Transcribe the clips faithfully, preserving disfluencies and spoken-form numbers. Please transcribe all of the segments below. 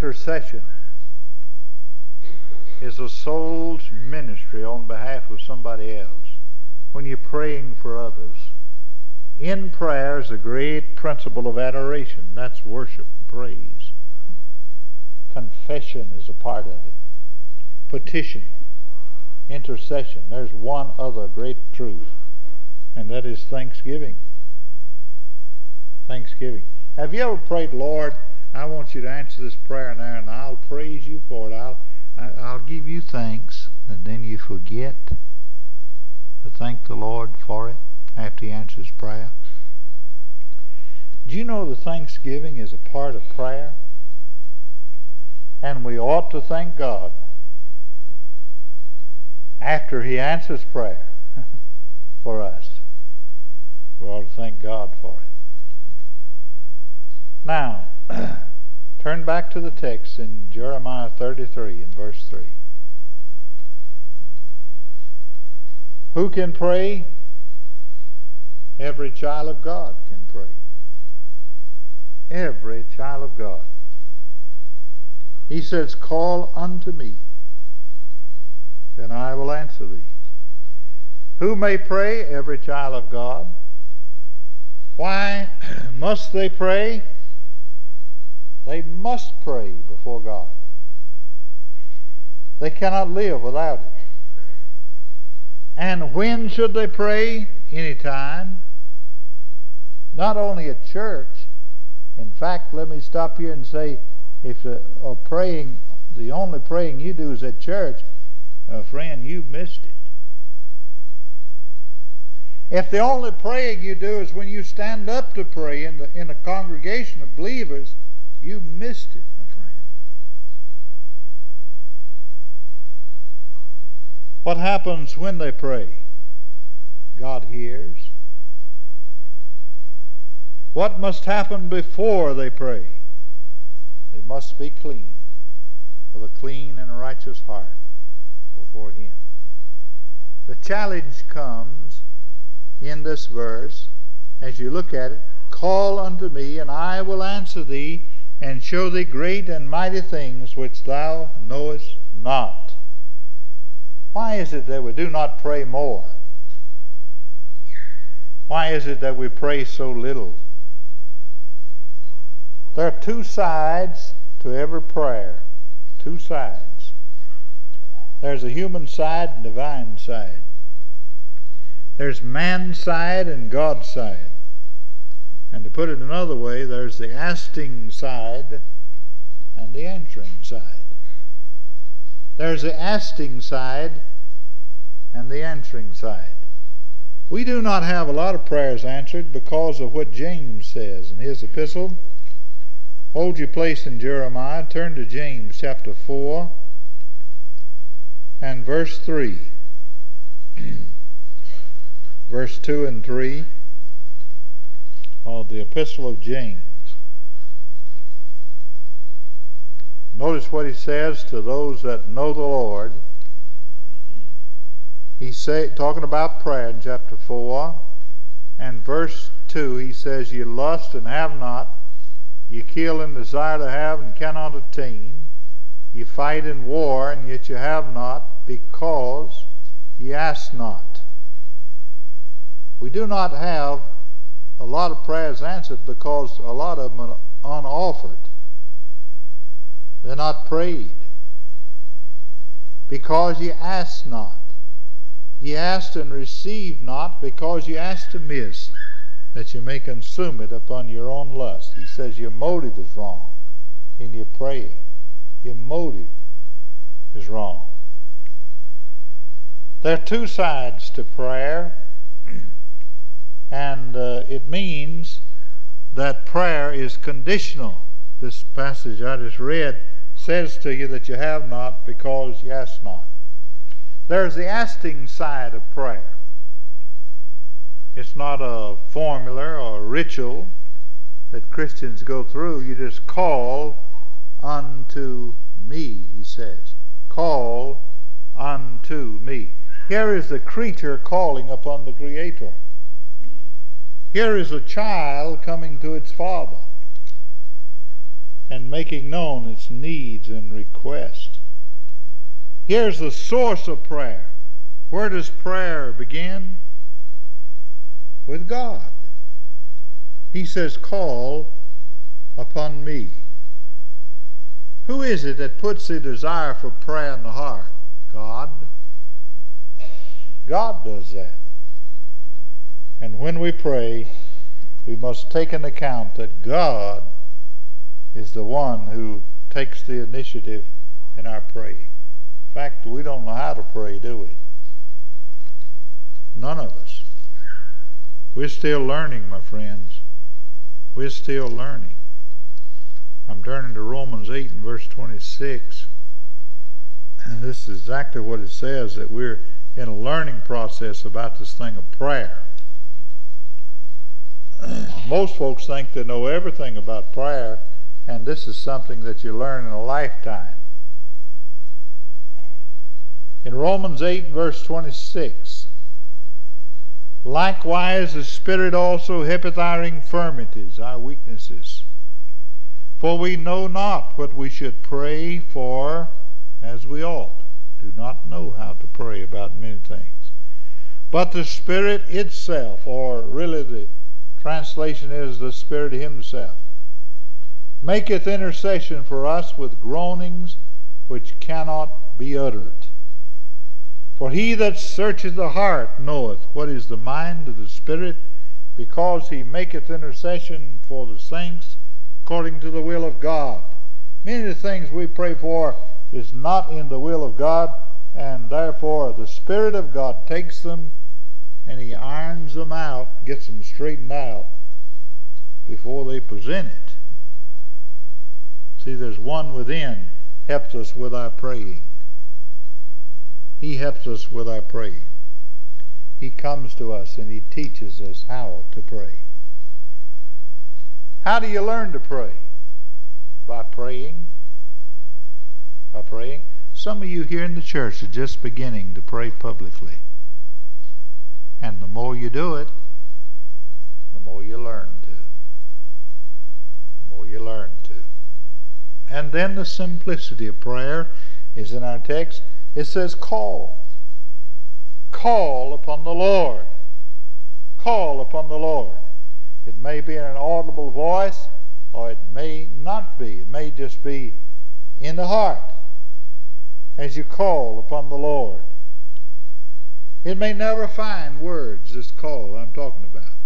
intercession is a soul's ministry on behalf of somebody else. When you're praying for others, in prayer is a great principle of adoration. That's worship and praise. Confession is a part of it. Petition, intercession. There's one other great truth, and that is thanksgiving. Thanksgiving. Have you ever prayed, Lord, I want you to answer this prayer now, and I'll praise you for it. I'll, I'll give you thanks, and then you forget to thank the Lord for it after he answers prayer. Do you know that thanksgiving is a part of prayer? And we ought to thank God after he answers prayer for us. We ought to thank God for it. Now, turn back to the text in Jeremiah thirty-three and verse three. Who can pray? Every child of God can pray. Every child of God. He says, call unto me, and I will answer thee. Who may pray? Every child of God. Why must they pray? They must pray before God. They cannot live without it. And when should they pray? Anytime. Not only at church. In fact, let me stop here and say, if the or praying, the only praying you do is at church, uh, friend, you've missed it. If the only praying you do is when you stand up to pray in the in a congregation of believers, you missed it, my friend. What happens when they pray? God hears. What must happen before they pray? They must be clean, with a clean and righteous heart before him. The challenge comes in this verse, as you look at it, call unto me, and I will answer thee, and show thee great and mighty things which thou knowest not. Why is it that we do not pray more? Why is it that we pray so little? There are two sides to every prayer. Two sides. There's a human side and divine side. There's man's side and God's side. And to put it another way, there's the asking side and the answering side. There's the asking side and the answering side. We do not have a lot of prayers answered because of what James says in his epistle. Hold your place in Jeremiah. Turn to James chapter four and verse three. Verse two and three. Of the epistle of James. Notice what he says to those that know the Lord. He say, talking about prayer in chapter four and verse two, he says, you lust and have not, you kill and desire to have and cannot attain, you fight and war and yet you have not, because you ask not. We do not have a lot of prayers answered because a lot of them are unoffered. They're not prayed. Because you asked not. You asked and received not, because you asked amiss, that you may consume it upon your own lust. He says your motive is wrong in your praying. Your motive is wrong. There are two sides to prayer. And uh, it means that prayer is conditional. This passage I just read says to you that you have not because you ask not. There's the asking side of prayer. It's not a formula or a ritual that Christians go through. You just call unto me, he says. Call unto me. Here is the creature calling upon the Creator. Here is a child coming to its father. and making known its needs and requests. Here's the source of prayer. Where does prayer begin? With God. He says, "Call upon me." Who is it that puts the desire for prayer in the heart? God. God does that. And when we pray, we must take into account that God is the one who takes the initiative in our praying. In fact, we don't know how to pray, do we? None of us. We're still learning, my friends. We're still learning. I'm turning to Romans eight and verse twenty-six. And this is exactly what it says, that we're in a learning process about this thing of prayer. Most folks think they know everything about prayer, and this is something that you learn in a lifetime. In Romans eight, verse twenty-six, "Likewise the Spirit also helpeth our infirmities," our weaknesses. "For we know not what we should pray for as we ought." Do not know how to pray about many things. "But the Spirit itself," or really the translation is "the Spirit himself, maketh intercession for us with groanings which cannot be uttered. For he that searcheth the heart knoweth what is the mind of the Spirit, because he maketh intercession for the saints according to the will of God." Many of the things we pray for is not in the will of God, and therefore the Spirit of God takes them and he irons them out, gets them straightened out before they present it. See, there's one within helps us with our praying. He helps us with our praying. He comes to us and he teaches us how to pray. How do you learn to pray? By praying. By praying. Some of you here in the church are just beginning to pray publicly. And the more you do it, the more you learn to. The more you learn to. And then the simplicity of prayer is in our text. It says, "Call." Call upon the Lord. Call upon the Lord. It may be in an audible voice, or it may not be. It may just be in the heart as you call upon the Lord. It may never find words, this call I'm talking about.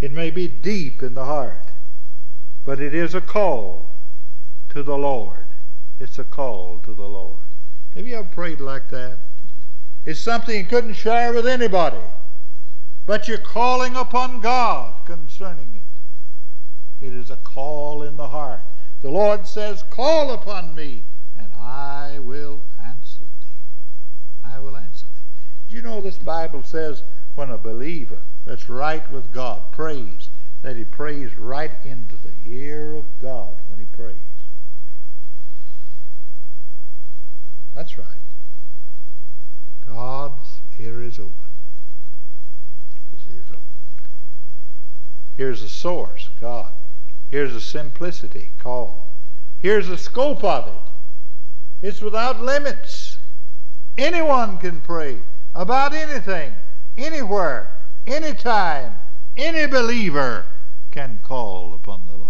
It may be deep in the heart, but it is a call to the Lord. It's a call to the Lord. Have you ever prayed like that? It's something you couldn't share with anybody, but you're calling upon God concerning it. It is a call in the heart. The Lord says, "Call upon me, and I will answer thee." I will answer. You know, this Bible says when a believer that's right with God prays, that he prays right into the ear of God when he prays. That's right. God's ear is open. His ear is open. Here's the source, God. Here's the simplicity, call. Here's the scope of it. It's without limits. Anyone can pray about anything, anywhere, anytime. Any believer can call upon the Lord.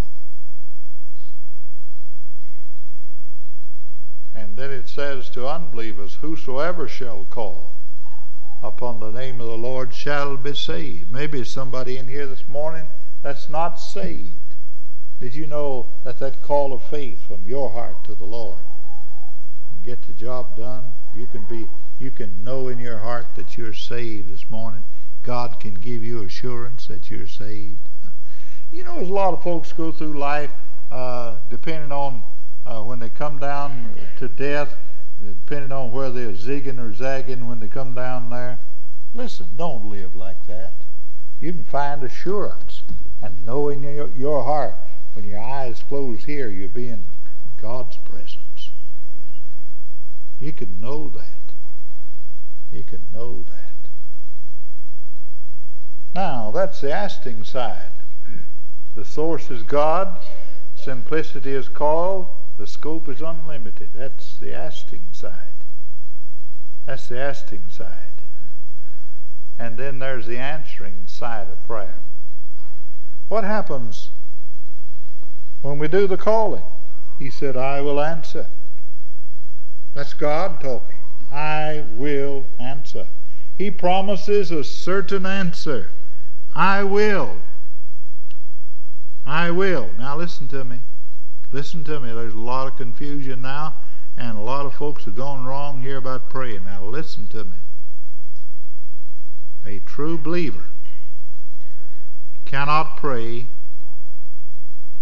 And then it says to unbelievers, "Whosoever shall call upon the name of the Lord shall be saved." Maybe somebody in here this morning that's not saved. Did you know that that call of faith from your heart to the Lord can get the job done? You can be You can know in your heart that you're saved this morning. God can give you assurance that you're saved. You know, there's a lot of folks go through life uh, depending on uh, when they come down to death, depending on where they're zigging or zagging when they come down there. Listen, don't live like that. You can find assurance and know in your, your heart when your eyes close here, you'll be in God's presence. You can know that. You can know that. Now, that's the asking side. The source is God. simplicity is called, the scope is unlimited. That's the asting side. That's the asking side. And then there's the answering side of prayer. What happens when we do the calling? He said, I will answer. That's God talking. I will answer. He promises a certain answer. I will. I will. Now listen to me. Listen to me. There's a lot of confusion now, and a lot of folks have gone wrong here about praying. Now listen to me. A true believer cannot pray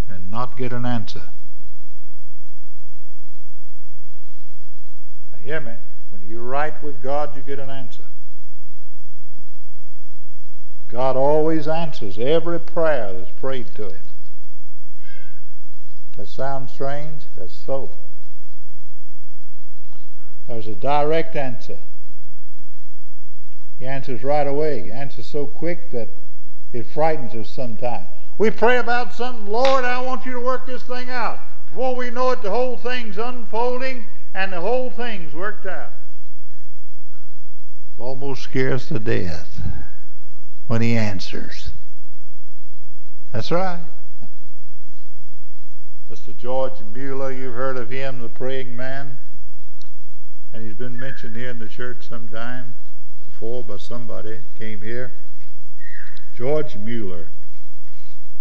and not get an answer. Now hear me. When you're right with God, you get an answer. God always answers every prayer that's prayed to Him. That sounds strange? That's so. There's a direct answer. He answers right away. He answers so quick that it frightens us sometimes. We pray about something, Lord, I want you to work this thing out. Before we know it, the whole thing's unfolding and the whole thing's worked out. It almost scares to death when He answers. That's right. Mister George Mueller, you've heard of him, the praying man. And he's been mentioned here in the church sometime before by somebody came here. George Mueller,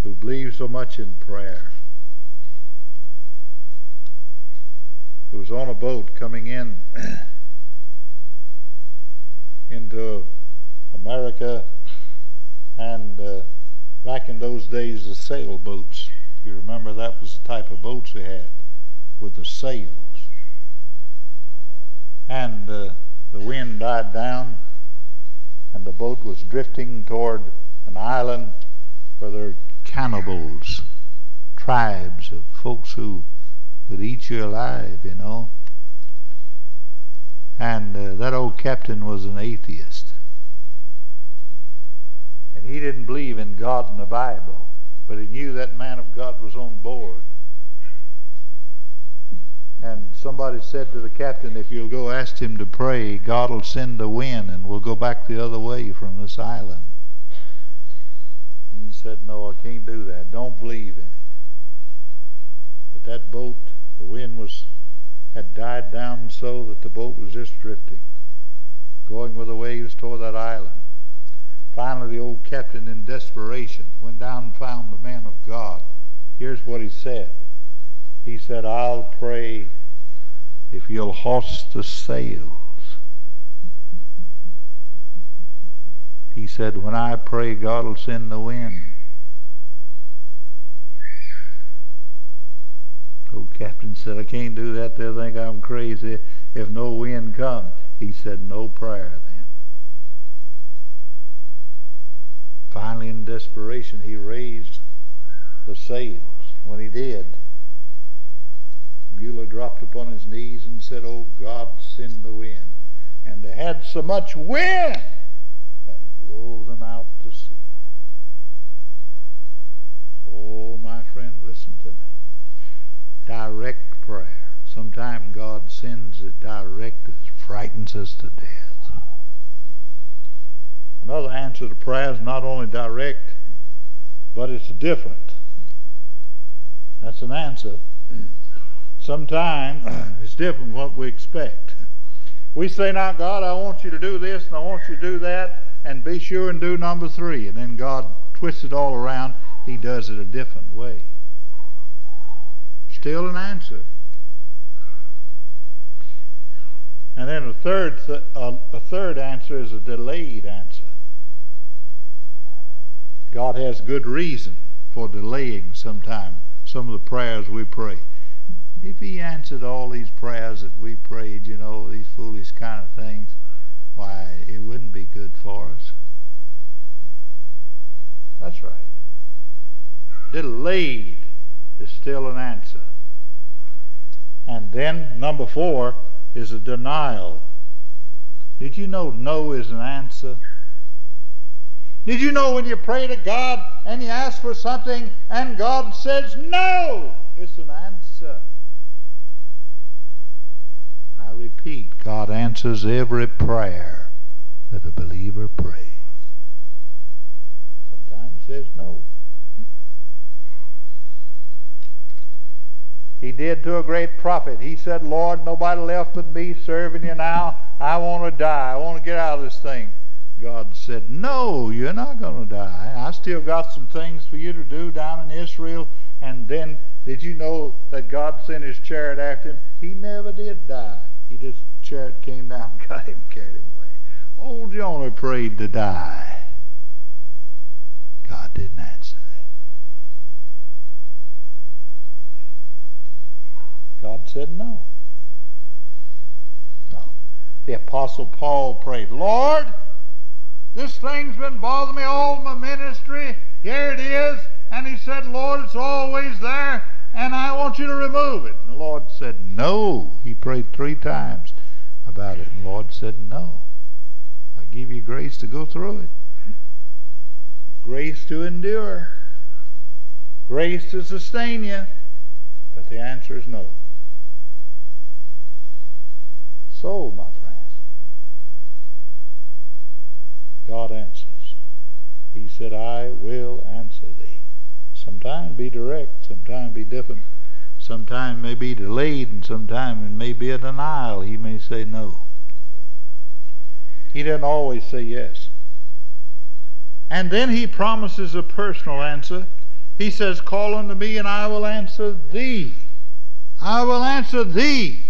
who believes so much in prayer, who was on a boat coming in into America, and uh, back in those days the sailboats, you remember, that was the type of boats they had with the sails, and uh, the wind died down and the boat was drifting toward an island where there were cannibals, tribes of folks who would eat you alive, you know. And uh, that old captain was an atheist. And he didn't believe in God and the Bible, but he knew that man of God was on board. And somebody said to the captain, if you'll go ask him to pray, God will send the wind and we'll go back the other way from this island. And he said, no, I can't do that. Don't believe in it. But that boat, the wind was had died down so that the boat was just drifting, going with the waves toward that island. Finally, the old captain, in desperation, went down and found the man of God. Here's what he said. He said, I'll pray if you'll hoist the sails. He said, when I pray, God will send the wind. Old captain said, I can't do that. They'll think I'm crazy if no wind comes. He said, no prayer. Finally, in desperation, he raised the sails. When he did, Mueller dropped upon his knees and said, oh, God, send the wind. And they had so much wind that it drove them out to sea. Oh, my friend, listen to me. Direct prayer. Sometimes God sends it direct. It frightens us to death. Another answer to prayer is not only direct, but it's different. That's an answer. Sometimes it's different from what we expect. We say, now, God, I want you to do this, and I want you to do that, and be sure and do number three. And then God twists it all around. He does it a different way. Still an answer. And then a third, th uh, a third answer is a delayed answer. God has good reason for delaying sometimes some of the prayers we pray. If He answered all these prayers that we prayed, you know, these foolish kind of things, why, it wouldn't be good for us. That's right. Delayed is still an answer. And then number four is a denial. Did you know no is an answer? Did you know when you pray to God and you ask for something and God says no, answers every prayer that a believer prays. Sometimes he says no. He did to a great prophet. He said, "Lord, nobody left but me serving you now. I want to die. I want to get out of this thing." God said, "No, you're not going to die. I still got some things for you to do down in Israel." And then, did you know that God sent his chariot after him? He never did die. He just, the chariot came down, got him, carried him away. Old Jonah prayed to die. God didn't answer that. God said no. No. The Apostle Paul prayed, "Lord, this thing's been bothering me all my ministry. Here it is." And he said, "Lord, it's always there, and I want you to remove it." And the Lord said no. He prayed three times about it, and the Lord said no. I give you grace to go through it. Grace to endure. Grace to sustain you. But the answer is no. So, my friends, God answers. He said, "I will answer thee." Sometimes be direct, sometimes be different, sometimes may be delayed, and sometimes it may be a denial. He may say no. He doesn't always say yes. And then he promises a personal answer. He says, "Call unto me, and I will answer thee. I will answer thee."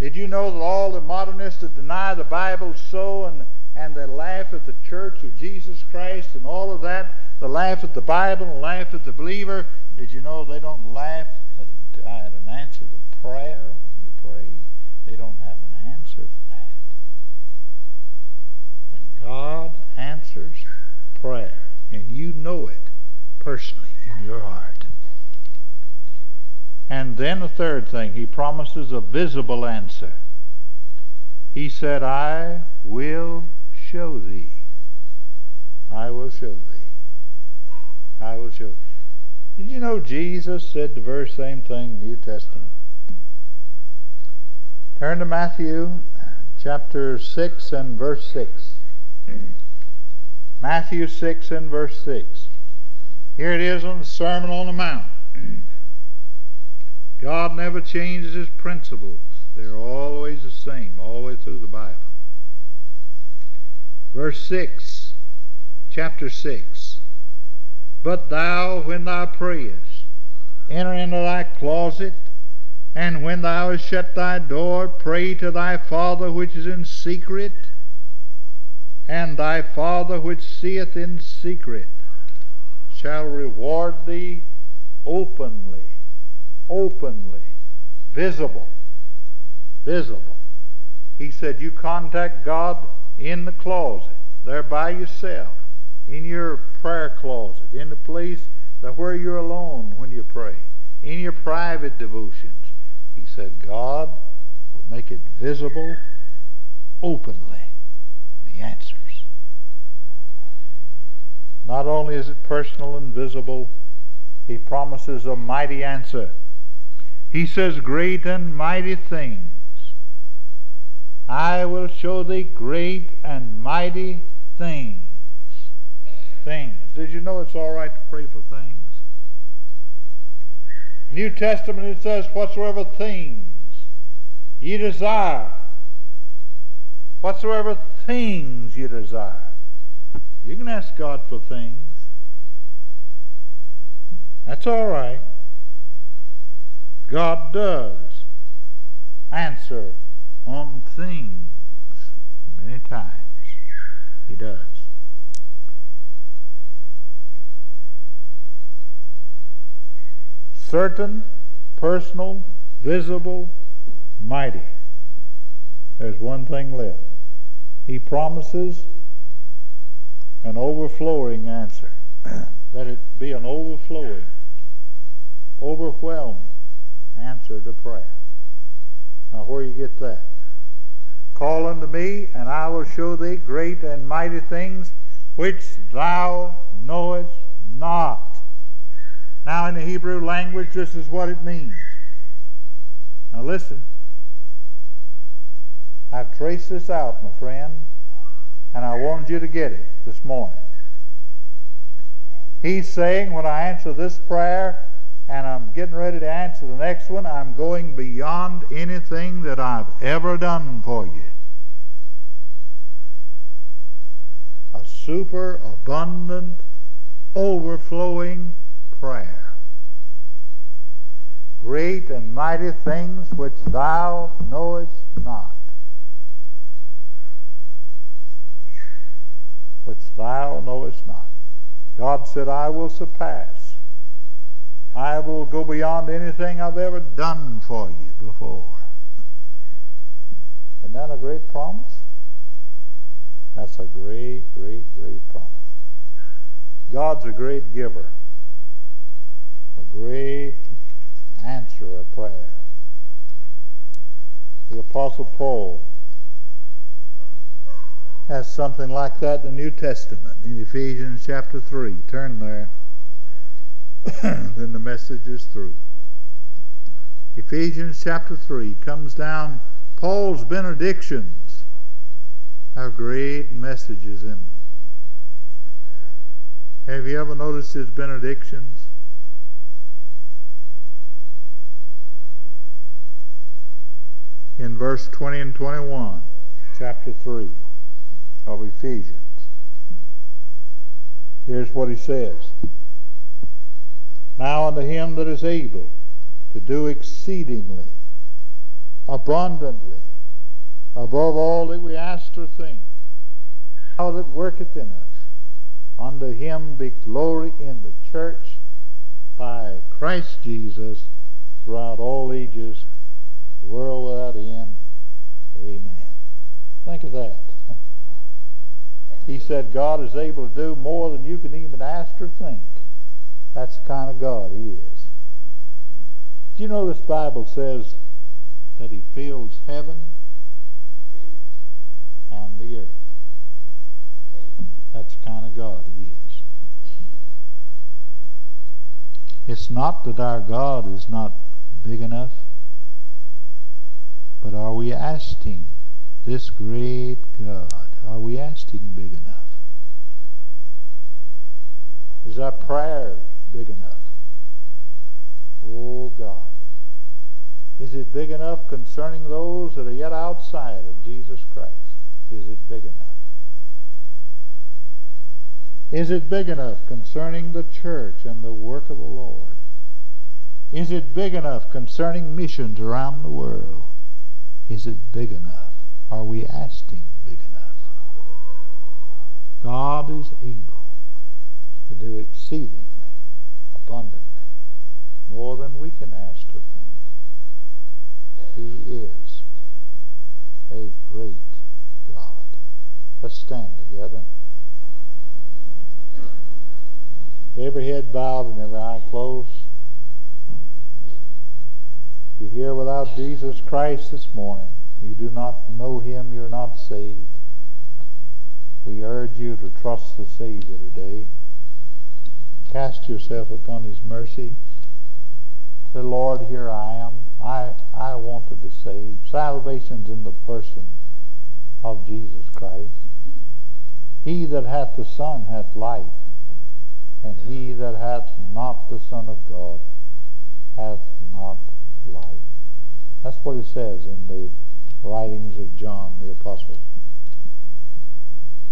Did you know that all the modernists that deny the Bible so and, and they laugh at the Church of Jesus Christ and all of that, they laugh at the Bible and laugh at the believer? Did you know they don't laugh at, a, at an answer to prayer when you pray? They don't have an answer for that. When God answers prayer, and you know it personally in your heart. And then the third thing, he promises a visible answer. He said, "I will show thee. I will show thee. I will show you." Did you know Jesus said the very same thing in the New Testament? Turn to Matthew chapter six and verse six. Matthew six and verse six. Here it is on the Sermon on the Mount. God never changes his principles. They're always the same, all the way through the Bible. Verse six, chapter six. "But thou, when thou prayest, enter into thy closet, and when thou hast shut thy door, pray to thy Father which is in secret, and thy Father which seeth in secret shall reward thee openly." Openly. Visible. Visible. He said you contact God in the closet, there by yourself, in your prayer closet, in the place that where you're alone when you pray, in your private devotions. He said God will make it visible openly when he answers. Not only is it personal and visible, he promises a mighty answer. He says, "Great and mighty things. I will show thee great and mighty things." Things. Did you know it's all right to pray for things? New Testament, it says, "Whatsoever things ye desire." Whatsoever things you desire. You can ask God for things. That's all right. God does answer on things many times. He does. Certain, personal, visible, mighty. There's one thing left. He promises an overflowing answer. That it be an overflowing, overwhelming answer to prayer. Now, where you get that? "Call unto me, and I will show thee great and mighty things which thou knowest not." Now, in the Hebrew language, this is what it means. Now, listen. I've traced this out, my friend, and I wanted you to get it this morning. He's saying, when I answer this prayer, and I'm getting ready to answer the next one, I'm going beyond anything that I've ever done for you. A super abundant, overflowing prayer. Great and mighty things which thou knowest not. Which thou knowest not. God said, I will surpass. I will go beyond anything I've ever done for you before. Isn't that a great promise? That's a great, great, great promise. God's a great giver, a great answer of prayer. The Apostle Paul has something like that in the New Testament, in Ephesians chapter three. Turn there, then the message is through. Ephesians chapter three comes down, Paul's benedictions have great messages in them. Have you ever noticed his benedictions? In verse twenty and twenty-one, chapter three of Ephesians. Here's what he says. Now unto him that is able to do exceedingly, abundantly, above all that we ask or think, how that worketh in us, unto him be glory in the church by Christ Jesus throughout all ages, world without end. Amen. Think of that. He said God is able to do more than you can even ask or think. That's the kind of God he is. Do you know this Bible says that he fills heaven and the earth? That's the kind of God he is. It's not that our God is not big enough, but are we asking this great God, are we asking big enough? Is our prayer big enough? Oh God, is it big enough concerning those that are yet outside of Jesus Christ? Is it big enough? Is it big enough concerning the church and the work of the Lord? Is it big enough concerning missions around the world? Is it big enough? Are we asking big enough? God is able to do exceedingly, abundantly, more than we can ask or think. He is a great God. Let's stand together. Every head bowed and every eye closed. You're here without Jesus Christ this morning. You do not know him. You're not saved. We urge you to trust the Savior today. Cast yourself upon his mercy. Say, Lord, here I am. I, I want to be saved. Salvation's in the person of Jesus Christ. He that hath the Son hath life. And he that hath not the Son of God hath not life. That's what it says in the writings of John the Apostle.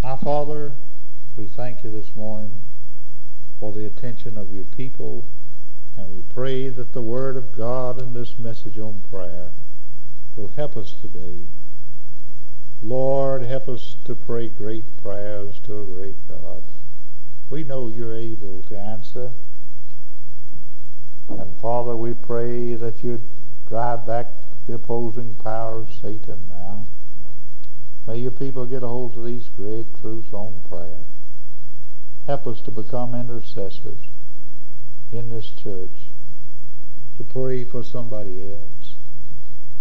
Our Father, we thank you this morning for the attention of your people, and we pray that the Word of God and this message on prayer will help us today. Lord, help us to pray great prayers to a great God. We know you're able to answer. And Father, we pray that you'd drive back the opposing power of Satan now. May your people get a hold of these great truths on prayer. Help us to become intercessors in this church, to pray for somebody else,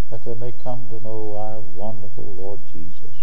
that they may come to know our wonderful Lord Jesus.